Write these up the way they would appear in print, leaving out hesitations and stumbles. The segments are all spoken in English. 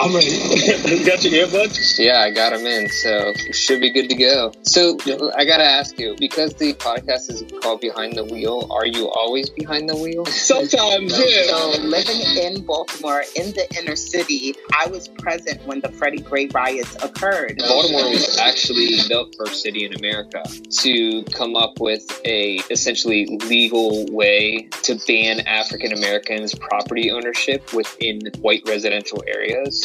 I'm ready. You got your earbuds? Yeah, I got them in, so should be good to go. So I got to ask you, because the podcast is called Behind the Wheel, are you always behind the wheel? Sometimes, yeah. So living in Baltimore, in the inner city, I was present when the Freddie Gray riots occurred. Baltimore was actually the first city in America to come up with a essentially legal way to ban African Americans' property ownership within white residential areas.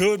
Good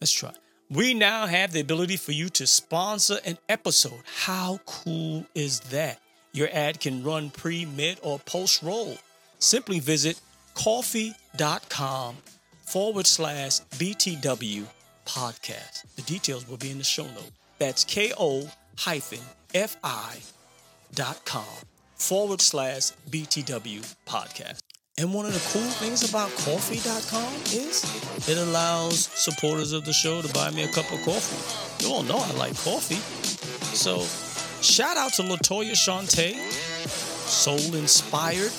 Let's try. We now have the ability for you to sponsor an episode. How cool is that? Your ad can run pre, mid, or post-roll. Simply visit coffee.com/BTW podcast. The details will be in the show note. That's ko-fi.com/BTW podcast. And one of the cool things about coffee.com is it allows supporters of the show to buy me a cup of coffee. You all know I like coffee. So shout out to Latoya Shante, Soul Inspired,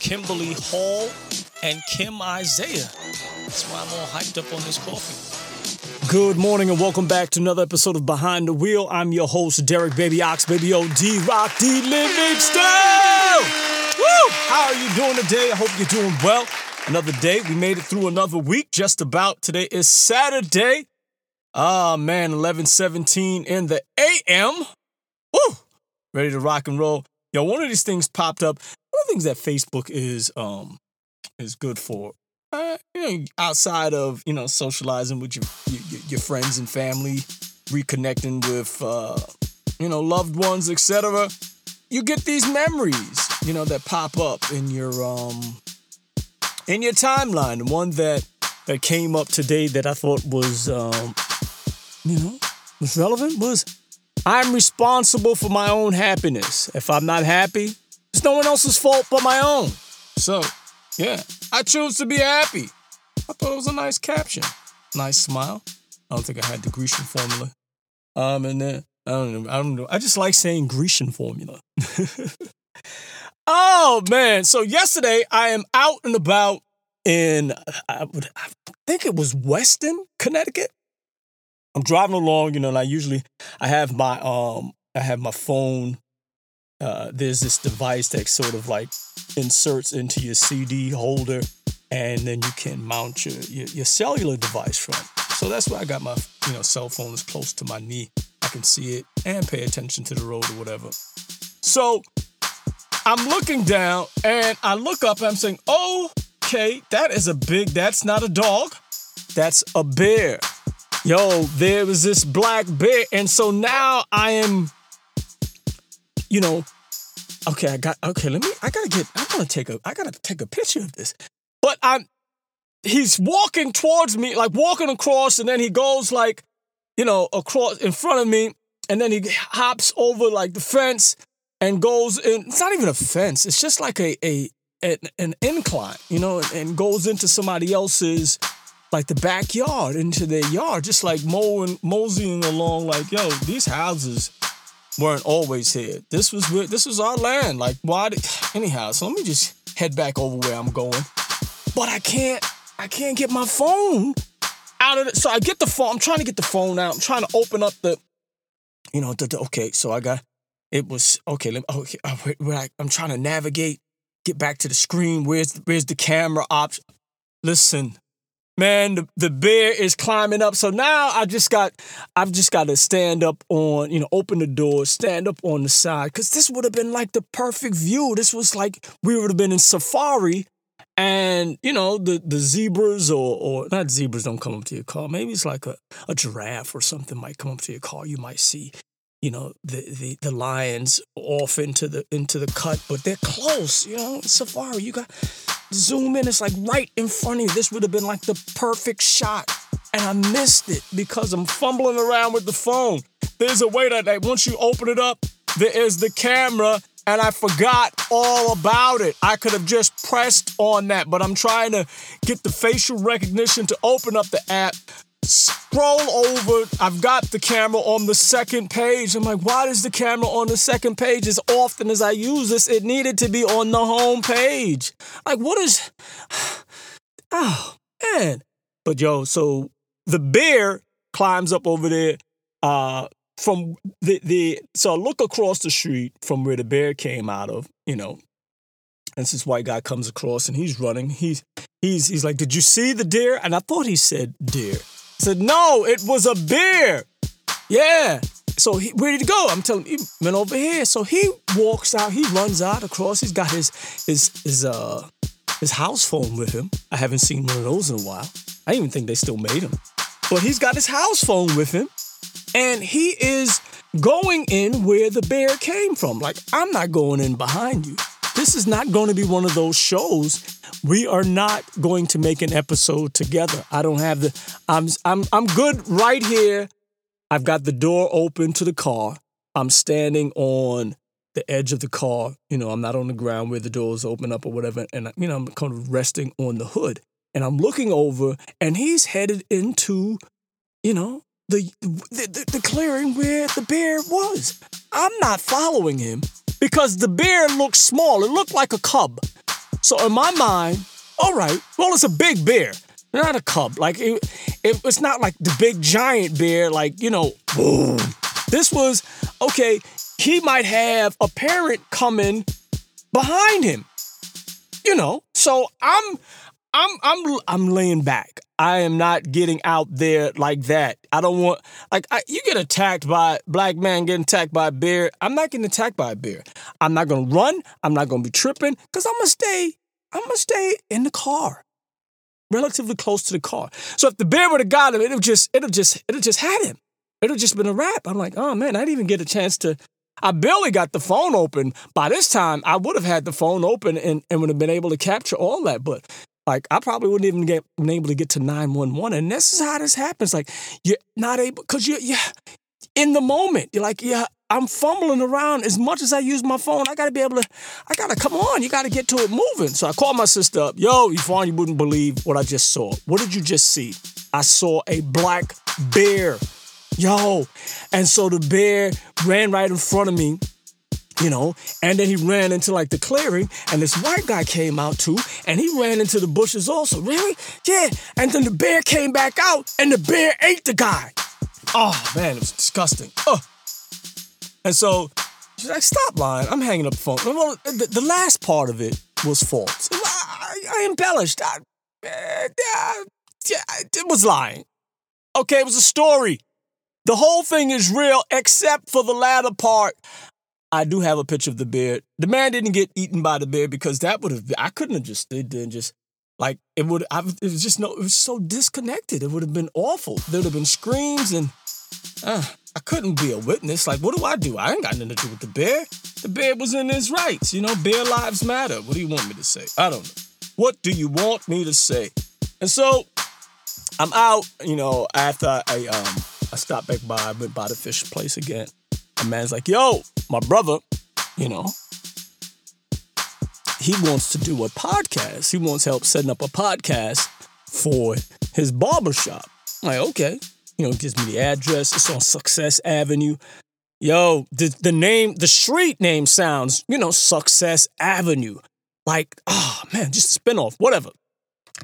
Kimberly Hall, and Kim Isaiah. That's why I'm all hyped up on this coffee. Good morning and welcome back to another episode of Behind the Wheel. I'm your host, Derek Baby Ox, Baby O, D-Rock, D-Livingston. Woo! How are you doing today? I hope you're doing well. Another day. We made it through another week just about. Today is Saturday. 11:17 in the a.m. Woo! Ready to rock and roll. Yo, one of these things popped up. One of the things that Facebook is good for, outside of, socializing with your friends and family, reconnecting with, loved ones, etc. You get these memories, that pop up in your timeline. The one that came up today that I thought was, was relevant was, I'm responsible for my own happiness. If I'm not happy, it's no one else's fault but my own. So, yeah, I choose to be happy. I thought it was a nice caption. Nice smile. I don't think I had the Grecian formula. And then, I don't know. I just like saying Grecian formula. Oh, man. So yesterday, I am out and about in, I think it was Weston, Connecticut. I'm driving along, and I have my phone. There's this device that sort of like inserts into your CD holder, and then you can mount your cellular device from it. So that's where I got my cell phone is close to my knee. I can see it and pay attention to the road or whatever. So I'm looking down, and I look up, and I'm saying, "Okay, that's not a dog, that's a bear." Yo, there was this black bear, and so now I am, I gotta take a picture of this. But he's walking towards me, like walking across, and then he goes like, across in front of me, and then he hops over like the fence, and goes, and it's not even a fence. It's just like an incline, you know, and goes into somebody else's, like the backyard, into their yard, just like moseying along like, yo, these houses weren't always here. This was our land. Like, anyhow, so let me just head back over where I'm going. But I can't get my phone out of it. So I get the phone. I'm trying to get the phone out. I'm trying to open up okay, so I got, it was, okay, let me, okay, I'm trying to navigate, get back to the screen. Where's the camera option? Listen, man, the bear is climbing up. So now I've just got to stand up on, open the door, stand up on the side. Because this would have been like the perfect view. This was like, we would have been in safari. And, the zebras or not zebras don't come up to your car. Maybe it's like a giraffe or something might come up to your car. You might see, the lions off into the cut, but they're close, safari. You got zoom in. It's like right in front of you. This would have been like the perfect shot. And I missed it because I'm fumbling around with the phone. There's a way that like, once you open it up, there is the camera. And I forgot all about it. I could have just pressed on that, but I'm trying to get the facial recognition to open up the app, scroll over. I've got the camera on the second page. I'm like, why is the camera on the second page? As often as I use this, it needed to be on the home page. Like, what is... Oh, man. But, yo, so the bear climbs up over there, from so I look across the street from where the bear came out of, and this white guy comes across and he's running. He's like, did you see the deer? And I thought he said deer. I said, no, it was a bear. Yeah. So where did he go? I'm telling him, he went over here. So he walks out, he runs out across. He's got his house phone with him. I haven't seen one of those in a while. I even think they still made them. But he's got his house phone with him. And he is going in where the bear came from. Like, I'm not going in behind you. This is not going to be one of those shows. We are not going to make an episode together. I don't have I'm good right here. I've got the door open to the car. I'm standing on the edge of the car. I'm not on the ground where the doors open up or whatever. And, I'm kind of resting on the hood. And I'm looking over, and he's headed into, the clearing where the bear was. I'm not following him because the bear looked small. It looked like a cub. So in my mind, all right, well, it's a big bear, not a cub. Like it's not like the big giant bear, like, boom. This was, okay, he might have a parent coming behind him, So I'm laying back. I am not getting out there like that. I don't want, you get attacked by, black man getting attacked by a bear. I'm not getting attacked by a bear. I'm not going to run. I'm not going to be tripping because I'm going to stay in the car, relatively close to the car. So if the bear would have got him, it'd have just had him. It'd have just been a wrap. I'm like, oh man, I didn't even get a chance to, I barely got the phone open. By this time, I would have had the phone open and would have been able to capture all that, but like, I probably wouldn't even been able to get to 911. And this is how this happens. Like, you're not able, because you're in the moment. You're like, yeah, I'm fumbling around. As much as I use my phone, come on, you got to get to it moving. So I called my sister up. Yo, Yvonne, you wouldn't believe what I just saw. What did you just see? I saw a black bear. Yo. And so the bear ran right in front of me. And then he ran into like the clearing, and this white guy came out too, and he ran into the bushes also. Really? Yeah. And then the bear came back out, and the bear ate the guy. Oh man, it was disgusting. Oh. And so she's like, "Stop lying." I'm hanging up the phone. Well, the last part of it was false. I embellished. It was lying. Okay, it was a story. The whole thing is real except for the latter part. I do have a picture of the bear. The man didn't get eaten by the bear because that would have, I couldn't have just stood there and just, like, it would, I, it was just, no, it was so disconnected. It would have been awful. There would have been screams and I couldn't be a witness. Like, what do? I ain't got nothing to do with the bear. The bear was in his rights. Bear lives matter. What do you want me to say? I don't know. What do you want me to say? And so I'm out, after I stopped back by the fish place again. The man's like, yo, my brother, you know. He wants to do a podcast. He wants help setting up a podcast for his barbershop. I'm like, okay. You know, gives me the address. It's on Success Avenue. Yo, the name, the street name sounds, you know, Success Avenue. Like, oh, man, just a spinoff, whatever.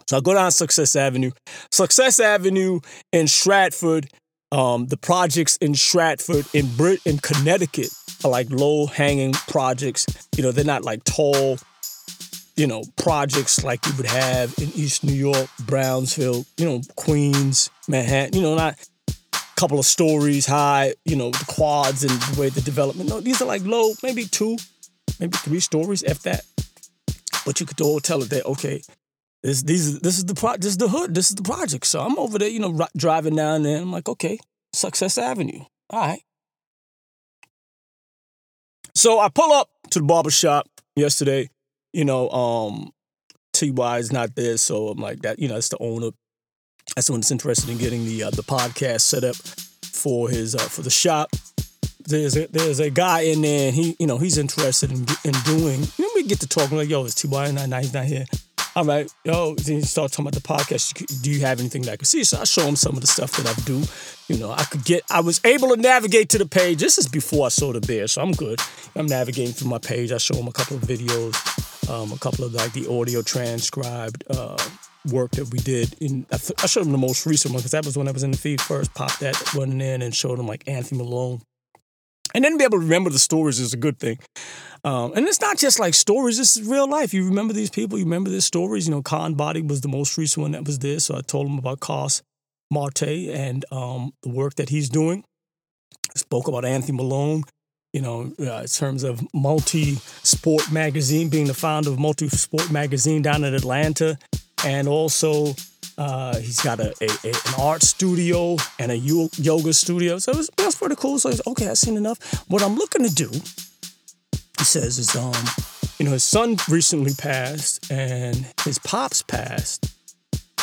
So I go down Success Avenue. Success Avenue in Stratford. The projects in Stratford, in Connecticut, are like low-hanging projects. You know, they're not like tall, you know, projects like you would have in East New York, Brownsville, you know, Queens, Manhattan. You know, not a couple of stories high, you know, the quads and the way the development. No, these are like low, maybe 2, maybe 3 stories, if that. But you could all tell it that, okay, This is the hood. This is the project. So I'm over there, you know, driving down there. I'm like, okay, Success Avenue. All right. So I pull up to the barbershop yesterday. You know, TY is not there, so I'm like that. You know, that's the owner. That's the one that's interested in getting the podcast set up for his for the shop. There's a guy in there, and he, you know, he's interested in doing. You know, we get to talking like, yo, is TY not? He's not here. All right, yo, then you start talking about the podcast. Do you have anything that I can see? So I show him some of the stuff that I do. You know, I was able to navigate to the page. This is before I saw the bear, so I'm good. I'm navigating through my page. I show him a couple of videos, a couple of like the audio transcribed work that we did. I showed him the most recent one because that was when I was in the feed first. Popped that one in and showed him like Anthony Malone. And then be able to remember the stories is a good thing. And it's not just like stories. This is real life. You remember these people. You remember their stories. You know, Koss Marte was the most recent one that was there. So I told him about Koss Marte and the work that he's doing. I spoke about Anthony Malone, you know, in terms of multi-sport magazine, being the founder of multi-sport magazine down in Atlanta. And also he's got an art studio and a yoga studio. So that's pretty cool. So he's okay, I've seen enough. What I'm looking to do, he says, is, you know, his son recently passed and his pops passed,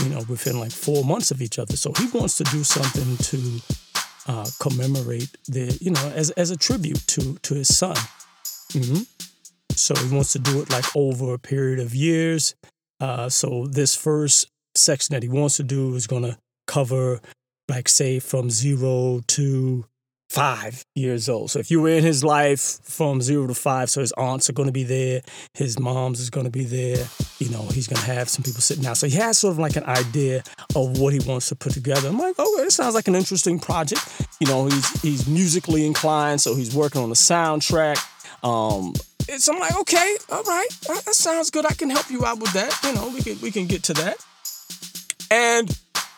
you know, within like 4 months of each other. So he wants to do something to commemorate the, you know, as a tribute to his son. Mm-hmm. So he wants to do it like over a period of years. So this first section that he wants to do is going to cover, like, say, from 0 to 5 years old. So if you were in his life from 0 to 5, so his aunts are going to be there, his mom's is going to be there, you know, he's going to have some people sitting out. So he has sort of like an idea of what he wants to put together. I'm like, oh, it sounds like an interesting project. You know, he's musically inclined, so he's working on the soundtrack. So I'm like, okay, all right, that sounds good. I can help you out with that. You know, we can get to that. And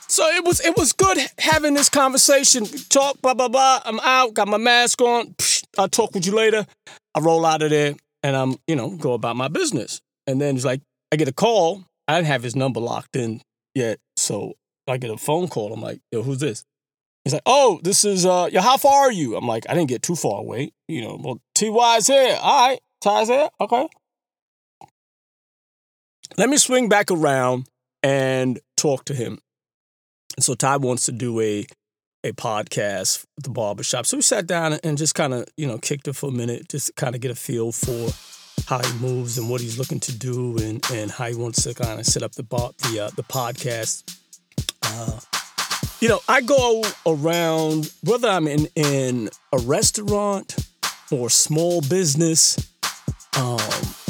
so it was good having this conversation. Talk, blah, blah, blah. I'm out, got my mask on. I'll talk with you later. I roll out of there and I'm, you know, go about my business. And then it's like, I get a call. I didn't have his number locked in yet. So I get a phone call. I'm like, yo, who's this? He's like, oh, this is, yo, how far are you? I'm like, I didn't get too far away. You know, well, TY's here. All right. Ty's here. Okay. Let me swing back around and talk to him. And so Ty wants to do a podcast at the barbershop. So we sat down and just kind of, you know, kicked it for a minute, just to kind of get a feel for how he moves and what he's looking to do and how he wants to kind of set up the podcast. You know, I go around, whether I'm in a restaurant or small business,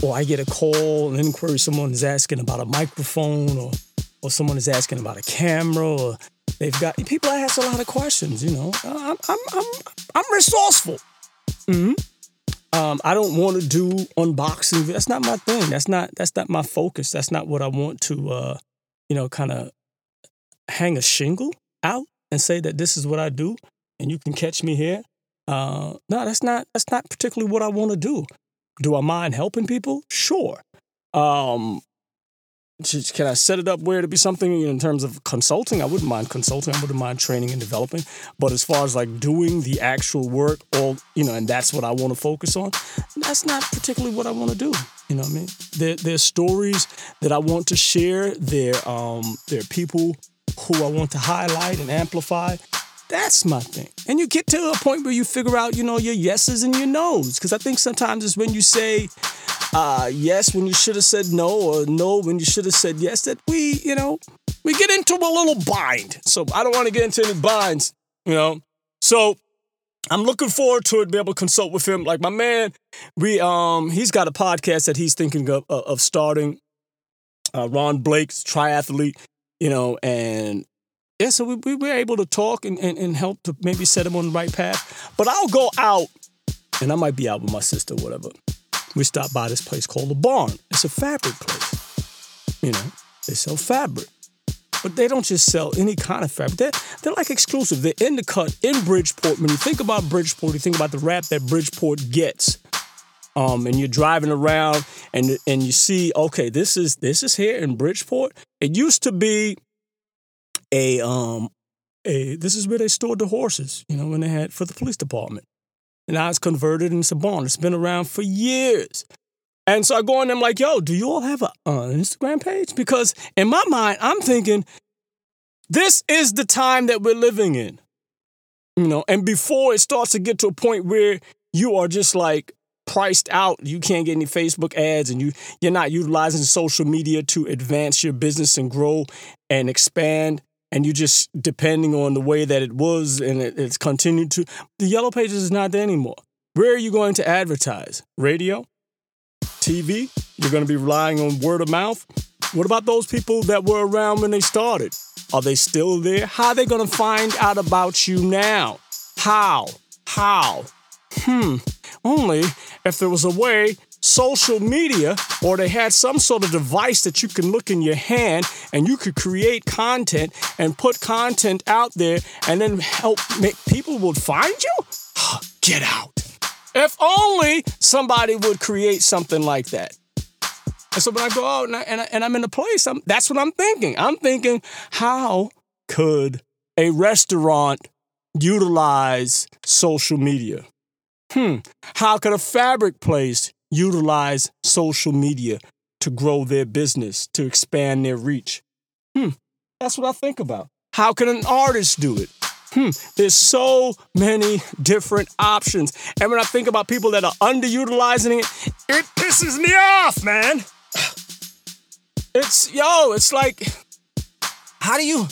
or I get a call, an inquiry, someone is asking about a microphone or someone is asking about a camera, or they've got people ask a lot of questions. You know, I'm resourceful. Mm-hmm. I don't want to do unboxing. That's not my thing. That's not my focus. That's not what I want to, you know, kind of hang a shingle out and say that this is what I do, and you can catch me here. No, that's not particularly what I want to do. Do I mind helping people? Sure. Can I set it up where to be something, you know, in terms of consulting? I wouldn't mind consulting. I wouldn't mind training and developing. But as far as like doing the actual work, all, you know, and that's what I want to focus on, that's not particularly what I want to do. You know what I mean? There's stories that I want to share. There are people who I want to highlight and amplify. That's my thing. And you get to a point where you figure out, you know, your yeses and your nos. Because I think sometimes it's when you say yes when you should have said no, or no when you should have said yes, that we, you know, we get into a little bind. So I don't want to get into any binds, you know. So I'm looking forward to it, be able to consult with him. Like my man, he's got a podcast that he's thinking of starting. Ron Blake's triathlete, you know, and yeah, so we were able to talk and help to maybe set him on the right path. But I'll go out, and I might be out with my sister or whatever. We stopped by this place called The Barn. It's a fabric place. You know, they sell fabric. But they don't just sell any kind of fabric. They're like exclusive. They're in the cut in Bridgeport. When you think about Bridgeport, you think about the rap that Bridgeport gets. And you're driving around and you see, okay, this is here in Bridgeport. It used to be this is where they stored the horses, you know, when they had for the police department. And now it's converted into a barn. It's been around for years. And so I go in and I'm like, yo, do you all have an Instagram page? Because in my mind, I'm thinking, this is the time that we're living in, you know, and before it starts to get to a point where you are just like, priced out, you can't get any Facebook ads, and you're not utilizing social media to advance your business and grow and expand, and you're just depending on the way that it was and it's continued to. The Yellow Pages is not there anymore. Where are you going to advertise? Radio? TV? You're going to be relying on word of mouth? What about those people that were around when they started? Are they still there? How are they going to find out about you now? How? Only if there was a way, social media, or they had some sort of device that you can look in your hand and you could create content and put content out there and then help make people would find you? Get out. If only somebody would create something like that. And so when I go out and I'm in a place, that's what I'm thinking. I'm thinking, how could a restaurant utilize social media? How could a fabric place utilize social media to grow their business, to expand their reach? That's what I think about. How can an artist do it? There's so many different options. And when I think about people that are underutilizing it, it pisses me off, man. It's like, how do you,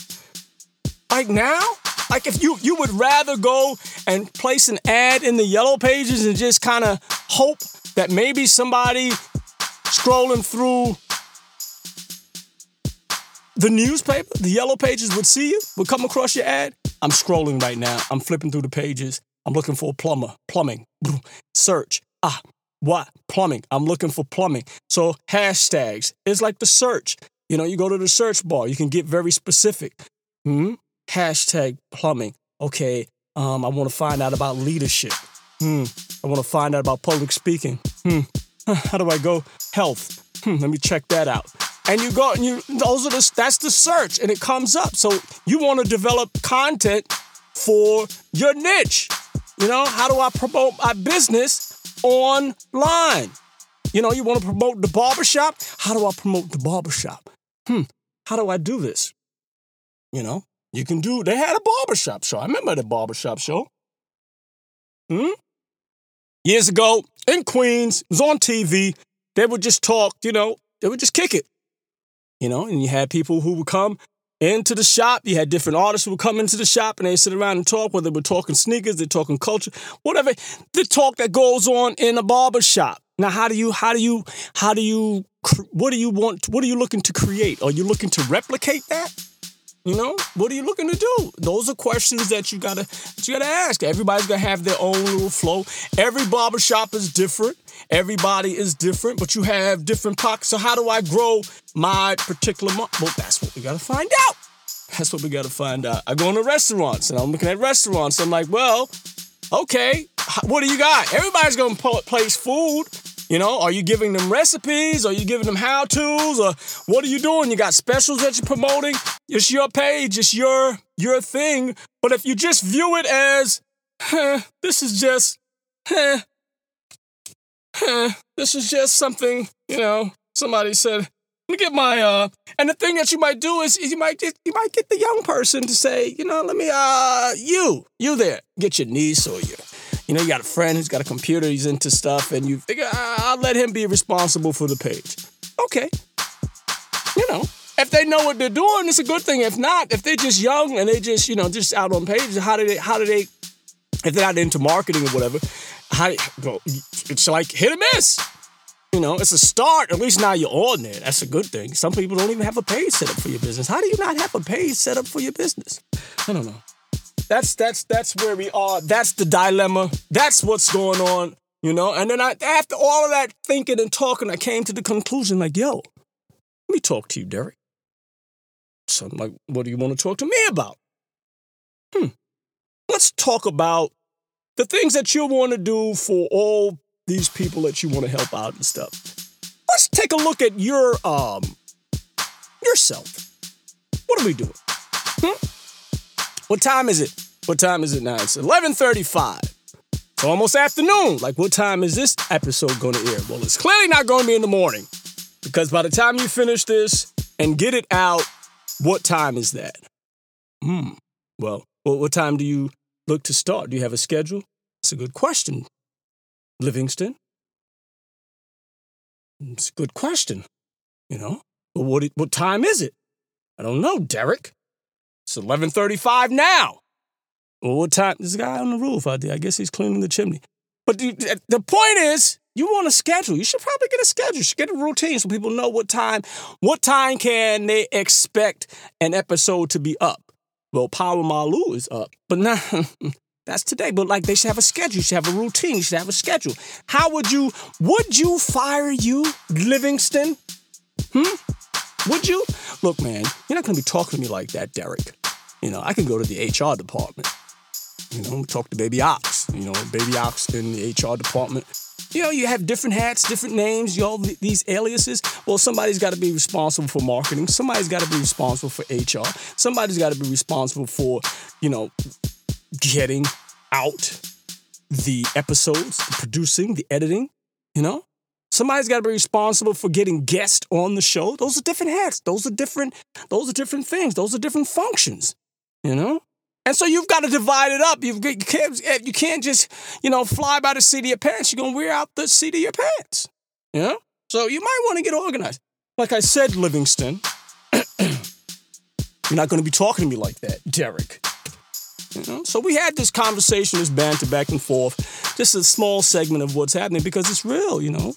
like now? Like if you would rather go and place an ad in the Yellow Pages and just kind of hope that maybe somebody scrolling through the newspaper, the Yellow Pages would see you, would come across your ad. I'm scrolling right now. I'm flipping through the pages. I'm looking for a plumber. Plumbing. Search. What? Plumbing. I'm looking for plumbing. So hashtags. It's like the search. You know, you go to the search bar. You can get very specific. Hashtag plumbing. Okay, I want to find out about leadership. I want to find out about public speaking. How do I go? Health. Let me check that out. And you go and that's the search, and it comes up. So you want to develop content for your niche. You know, how do I promote my business online? You know, you want to promote the barbershop? How do I promote the barbershop? How do I do this? You know? You can do, they had a barbershop show. I remember the barbershop show. Years ago in Queens, it was on TV. They would just talk, you know, they would just kick it. You know, and you had people who would come into the shop. You had different artists who would come into the shop and they'd sit around and talk, whether they were talking sneakers, they're talking culture, whatever. The talk that goes on in a barbershop. Now, what do you want? What are you looking to create? Are you looking to replicate that? You know, what are you looking to do? Those are questions that you gotta ask. Everybody's gonna have their own little flow. Every barbershop is different. Everybody is different, but you have different pockets. So how do I grow my particular market? Well, that's what we gotta find out. I go into restaurants and I'm looking at restaurants. I'm like, well, okay, what do you got? Everybody's gonna place food. You know, are you giving them recipes? Are you giving them how-tos? Or what are you doing? You got specials that you're promoting? It's your page. It's your thing. But if you just view it as, this is just something, you know, somebody said, Let me get my and the thing that you might do is you might get the young person to say, you know, let me you there, get your niece or your, you know, you got a friend who's got a computer, he's into stuff, and you figure I'll let him be responsible for the page. Okay. You know, if they know what they're doing, it's a good thing. If not, if they're just young and they just, you know, just out on pages, how do they if they're not into marketing or whatever, it's like hit or miss. You know, it's a start. At least now you're on there. That's a good thing. Some people don't even have a page set up for your business. How do you not have a page set up for your business? I don't know. That's where we are. That's the dilemma. That's what's going on, you know. And then after all of that thinking and talking, I came to the conclusion, like, yo, let me talk to you, Derek. So I'm like, what do you want to talk to me about? Let's talk about the things that you want to do for all these people that you want to help out and stuff. Let's take a look at your yourself. What are we doing? What time is it? What time is it now? It's 11:35. It's almost afternoon. Like, what time is this episode going to air? Well, it's clearly not going to be in the morning, because by the time you finish this and get it out, what time is that? Well, what time do you look to start? Do you have a schedule? It's a good question, Livingston. It's a good question, you know. But what time is it? I don't know, Derek. It's 11:35 now. Well, what time? This guy on the roof out there, I guess he's cleaning the chimney. But the point is, you want a schedule. You should probably get a schedule. You should get a routine so people know what time can they expect an episode to be up. Well, Power Malu is up, but nah. That's today, but like they should have a schedule. You should have a routine. You should have a schedule. How would you fire you, Livingston? Would you? Look, man, you're not going to be talking to me like that, Derek. You know, I can go to the HR department. You know, talk to Baby Ox. You know, Baby Ox in the HR department. You know, you have different hats, different names, all these aliases. Well, somebody's got to be responsible for marketing. Somebody's got to be responsible for HR. Somebody's got to be responsible for, you know, getting out the episodes, the producing, the editing, you know? Somebody's got to be responsible for getting guests on the show. Those are different hats. Those are different things. Those are different functions, you know? And so you've got to divide it up. You can't just, you know, fly by the seat of your pants. You're going to wear out the seat of your pants, you know? So you might want to get organized. Like I said, Livingston, you're not going to be talking to me like that, Derek. You know? So we had this conversation, this banter back and forth, just a small segment of what's happening, because it's real, you know.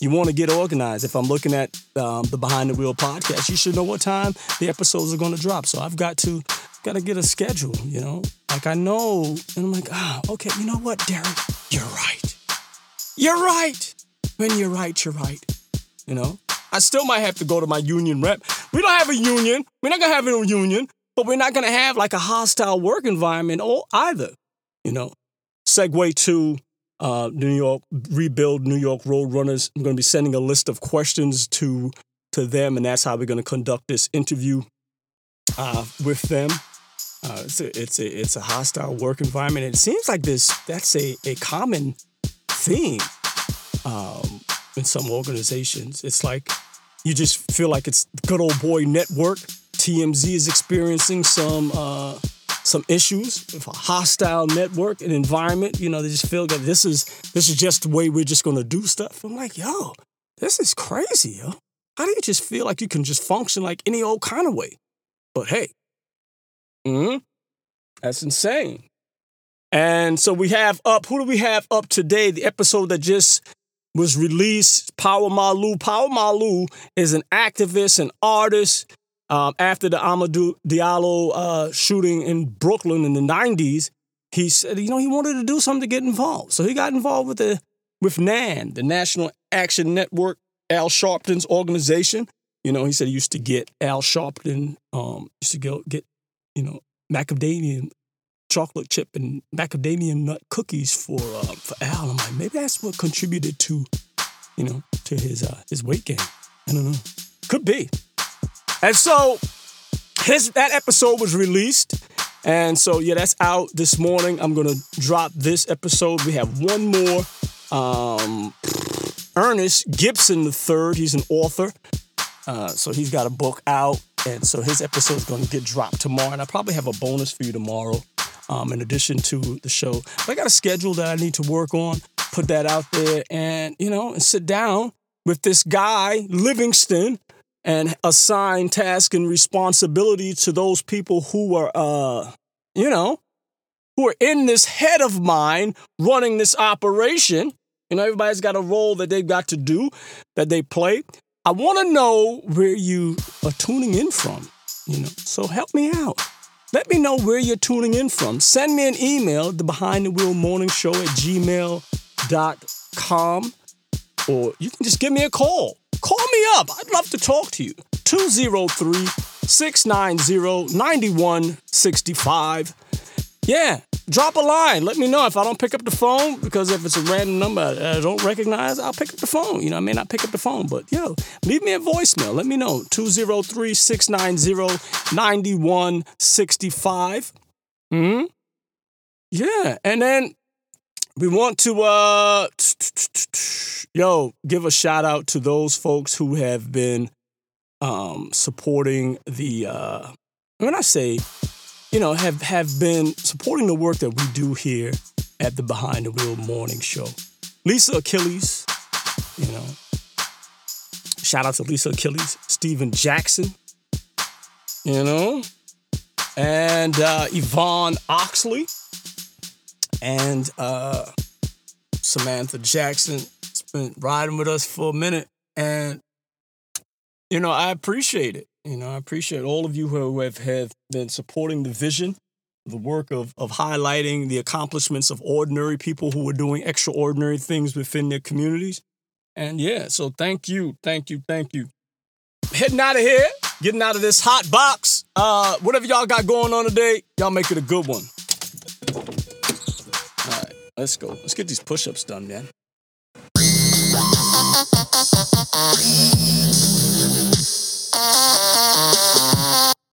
You want to get organized. If I'm looking at the Behind the Wheel podcast, you should know what time the episodes are going to drop. So I've got to get a schedule, you know. Like, I know, and I'm like, okay, you know what, Derek? You're right. You're right. When you're right, you're right. You know, I still might have to go to my union rep. We don't have a union. We're not going to have no union. But we're not going to have like a hostile work environment or either, you know. Segue to New York, rebuild New York Roadrunners. I'm going to be sending a list of questions to them, and that's how we're going to conduct this interview with them. It's a hostile work environment. It seems like that's a common theme in some organizations. It's like you just feel like it's good old boy network. TMZ is experiencing some issues with a hostile network and environment. You know, they just feel that this is just the way we're just going to do stuff. I'm like, yo, this is crazy, yo. How do you just feel like you can just function like any old kind of way? But hey, that's insane. And so we have up, who do we have up today? The episode that just was released, Power Malu. Power Malu is an activist, an artist. After the Amadou Diallo shooting in Brooklyn in the 90s, he said, you know, he wanted to do something to get involved. So he got involved with NAN, the National Action Network, Al Sharpton's organization. You know, he said he used to get Al Sharpton, used to go get, you know, macadamia chocolate chip and macadamia nut cookies for Al. I'm like, maybe that's what contributed to, you know, to his weight gain. I don't know. Could be. And so that episode was released. And so, yeah, that's out this morning. I'm going to drop this episode. We have one more. Ernest Gibson III. He's an author. So he's got a book out, and so his episode is going to get dropped tomorrow, and I probably have a bonus for you tomorrow in addition to the show. But I got a schedule that I need to work on, put that out there, and, you know, and sit down with this guy, Livingston, and assign task and responsibility to those people who are, you know, who are in this head of mine running this operation. You know, everybody's got a role that they've got to do, that they play. I want to know where you are tuning in from, you know, so help me out. Let me know where you're tuning in from. Send me an email, the Behind the Wheel Morning Show at gmail.com, or you can just give me a call. Call me up. I'd love to talk to you. 203-690-9165. Yeah, drop a line. Let me know if I don't pick up the phone, because if it's a random number I don't recognize, I'll pick up the phone. You know, I may not pick up the phone, but, yo, leave me a voicemail. Let me know. 203-690-9165. Mm-hmm. Yeah, and then we want to, give a shout out to those folks who have been supporting the, when I say, you know, have been supporting the work that we do here at the Behind the Wheel Morning Show. Lisa Achilles, you know, shout out to Lisa Achilles, Steven Jackson, you know, and Yvonne Oxley, and Samantha Jackson. It's been riding with us for a minute, and, you know, I appreciate it. You know, I appreciate all of you who have been supporting the vision, the work of highlighting the accomplishments of ordinary people who are doing extraordinary things within their communities. And yeah, so thank you. Thank you. Thank you. Heading out of here, getting out of this hot box. Whatever y'all got going on today, y'all make it a good one. All right, let's go. Let's get these push-ups done, man.